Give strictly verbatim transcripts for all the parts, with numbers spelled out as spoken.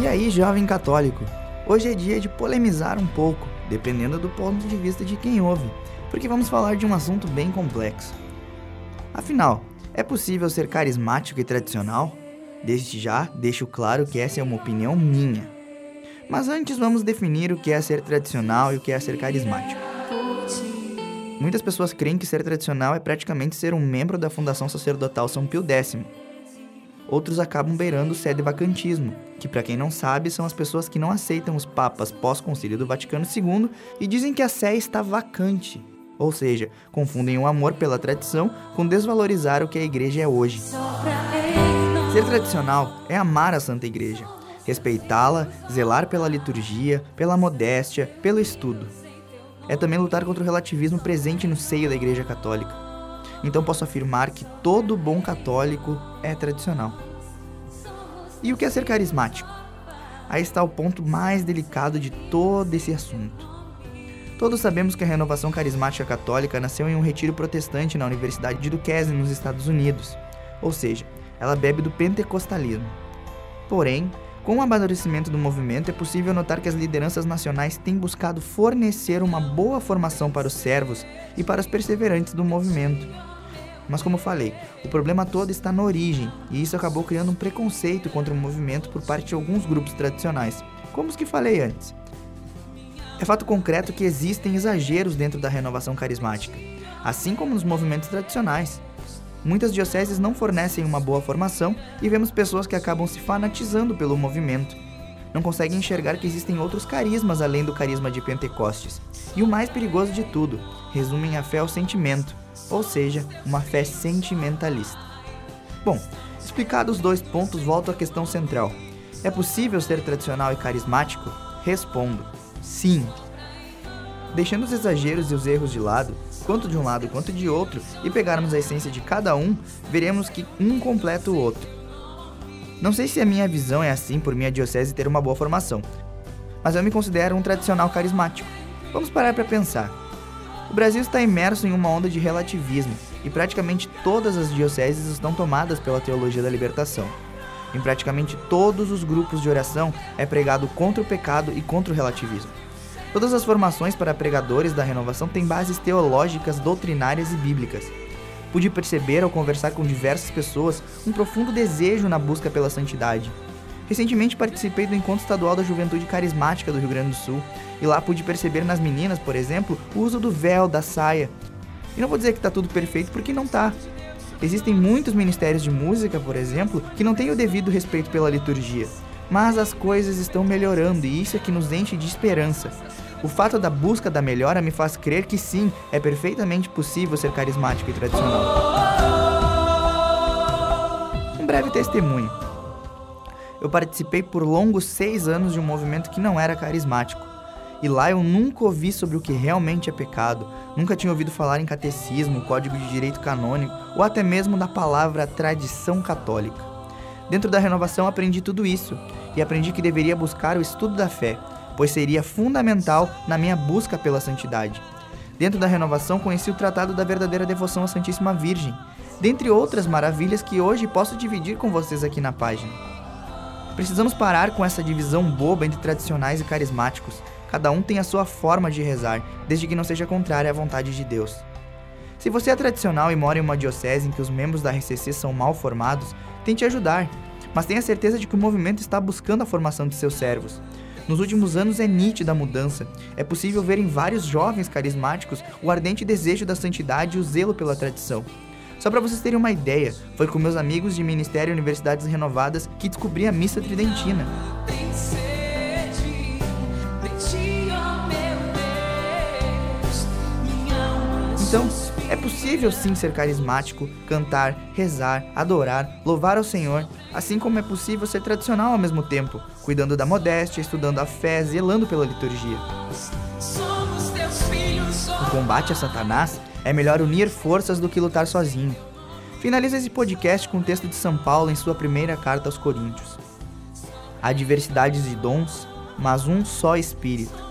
E aí, jovem católico, hoje é dia de polemizar um pouco, dependendo do ponto de vista de quem ouve, porque vamos falar de um assunto bem complexo. Afinal, é possível ser carismático e tradicional? Desde já, deixo claro que essa é uma opinião minha. Mas antes vamos definir o que é ser tradicional e o que é ser carismático. Muitas pessoas creem que ser tradicional é praticamente ser um membro da Fundação Sacerdotal São Pio X. Outros acabam beirando o sedevacantismo, que para quem não sabe são as pessoas que não aceitam os papas pós-concílio do Vaticano Segundo e dizem que a sé está vacante, ou seja, confundem o amor pela tradição com desvalorizar o que a igreja é hoje. Ser tradicional é amar a Santa Igreja, respeitá-la, zelar pela liturgia, pela modéstia, pelo estudo. É também lutar contra o relativismo presente no seio da Igreja Católica. Então posso afirmar que todo bom católico é tradicional. E o que é ser carismático? Aí está o ponto mais delicado de todo esse assunto. Todos sabemos que a renovação carismática católica nasceu em um retiro protestante na Universidade de Duquesne, nos Estados Unidos. Ou seja, ela bebe do pentecostalismo. Porém, com o amadurecimento do movimento, é possível notar que as lideranças nacionais têm buscado fornecer uma boa formação para os servos e para os perseverantes do movimento. Mas como falei, o problema todo está na origem, e isso acabou criando um preconceito contra o movimento por parte de alguns grupos tradicionais, como os que falei antes. É fato concreto que existem exageros dentro da renovação carismática, assim como nos movimentos tradicionais. Muitas dioceses não fornecem uma boa formação e vemos pessoas que acabam se fanatizando pelo movimento. Não conseguem enxergar que existem outros carismas além do carisma de Pentecostes. E o mais perigoso de tudo, resumem a fé ao sentimento, ou seja, uma fé sentimentalista. Bom, explicados os dois pontos, volto à questão central. É possível ser tradicional e carismático? Respondo, sim. Deixando os exageros e os erros de lado, quanto de um lado quanto de outro, e pegarmos a essência de cada um, veremos que um completa o outro. Não sei se a minha visão é assim por minha diocese ter uma boa formação, mas eu me considero um tradicional carismático. Vamos parar para pensar. O Brasil está imerso em uma onda de relativismo, e praticamente todas as dioceses estão tomadas pela teologia da libertação. Em praticamente todos os grupos de oração é pregado contra o pecado e contra o relativismo. Todas as formações para pregadores da renovação têm bases teológicas, doutrinárias e bíblicas. Pude perceber, ao conversar com diversas pessoas, um profundo desejo na busca pela santidade. Recentemente participei do Encontro Estadual da Juventude Carismática do Rio Grande do Sul, e lá pude perceber nas meninas, por exemplo, o uso do véu, da saia. E não vou dizer que está tudo perfeito, porque não está. Existem muitos ministérios de música, por exemplo, que não têm o devido respeito pela liturgia. Mas as coisas estão melhorando e isso é que nos enche de esperança. O fato da busca da melhora me faz crer que sim, é perfeitamente possível ser carismático e tradicional. Um breve testemunho. Eu participei por longos seis anos de um movimento que não era carismático. E lá eu nunca ouvi sobre o que realmente é pecado, nunca tinha ouvido falar em catecismo, código de direito canônico ou até mesmo da palavra tradição católica. Dentro da renovação aprendi tudo isso, e aprendi que deveria buscar o estudo da fé, pois seria fundamental na minha busca pela santidade. Dentro da renovação conheci o Tratado da Verdadeira Devoção à Santíssima Virgem, dentre outras maravilhas que hoje posso dividir com vocês aqui na página. Precisamos parar com essa divisão boba entre tradicionais e carismáticos. Cada um tem a sua forma de rezar, desde que não seja contrária à vontade de Deus. Se você é tradicional e mora em uma diocese em que os membros da R C C são mal formados, tente ajudar, mas tenha certeza de que o movimento está buscando a formação de seus servos. Nos últimos anos é nítida a mudança. É possível ver em vários jovens carismáticos o ardente desejo da santidade e o zelo pela tradição. Só para vocês terem uma ideia, foi com meus amigos de Ministério e Universidades Renovadas que descobri a Missa Tridentina. Então, é possível sim ser carismático, cantar, rezar, adorar, louvar ao Senhor, assim como é possível ser tradicional ao mesmo tempo, cuidando da modéstia, estudando a fé, zelando pela liturgia. No combate a Satanás, é melhor unir forças do que lutar sozinho. Finalizo esse podcast com o texto de São Paulo em sua primeira carta aos Coríntios. Há diversidades de dons, mas um só Espírito.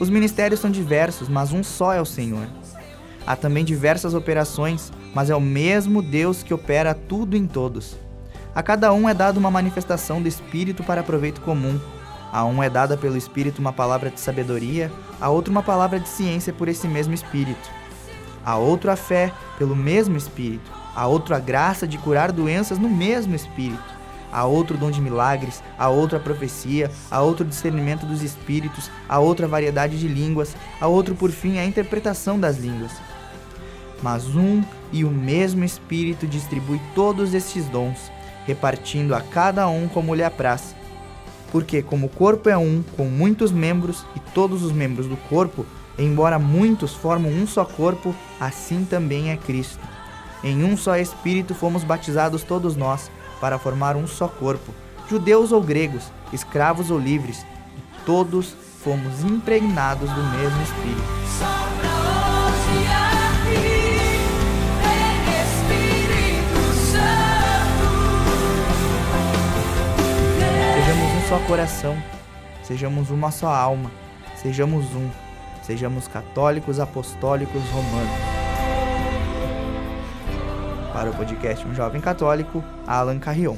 Os ministérios são diversos, mas um só é o Senhor. Há também diversas operações, mas é o mesmo Deus que opera tudo em todos. A cada um é dada uma manifestação do Espírito para proveito comum. A um é dada pelo Espírito uma palavra de sabedoria, a outro uma palavra de ciência por esse mesmo Espírito. A outro a fé, pelo mesmo Espírito. A outro a graça de curar doenças no mesmo Espírito. A outro o dom de milagres, a outro a profecia, a outro o discernimento dos Espíritos, a outra a variedade de línguas, a outro, por fim, a interpretação das línguas. Mas um e o mesmo Espírito distribui todos estes dons, repartindo a cada um como lhe apraz. Porque, como o corpo é um, com muitos membros, e todos os membros do corpo, embora muitos formam um só corpo, assim também é Cristo. Em um só Espírito fomos batizados todos nós, para formar um só corpo, judeus ou gregos, escravos ou livres, e todos fomos impregnados do mesmo Espírito. Sejamos um só coração, sejamos uma só alma, sejamos um, sejamos católicos, apostólicos, romanos. Para o podcast Um Jovem Católico, Alan Carrion.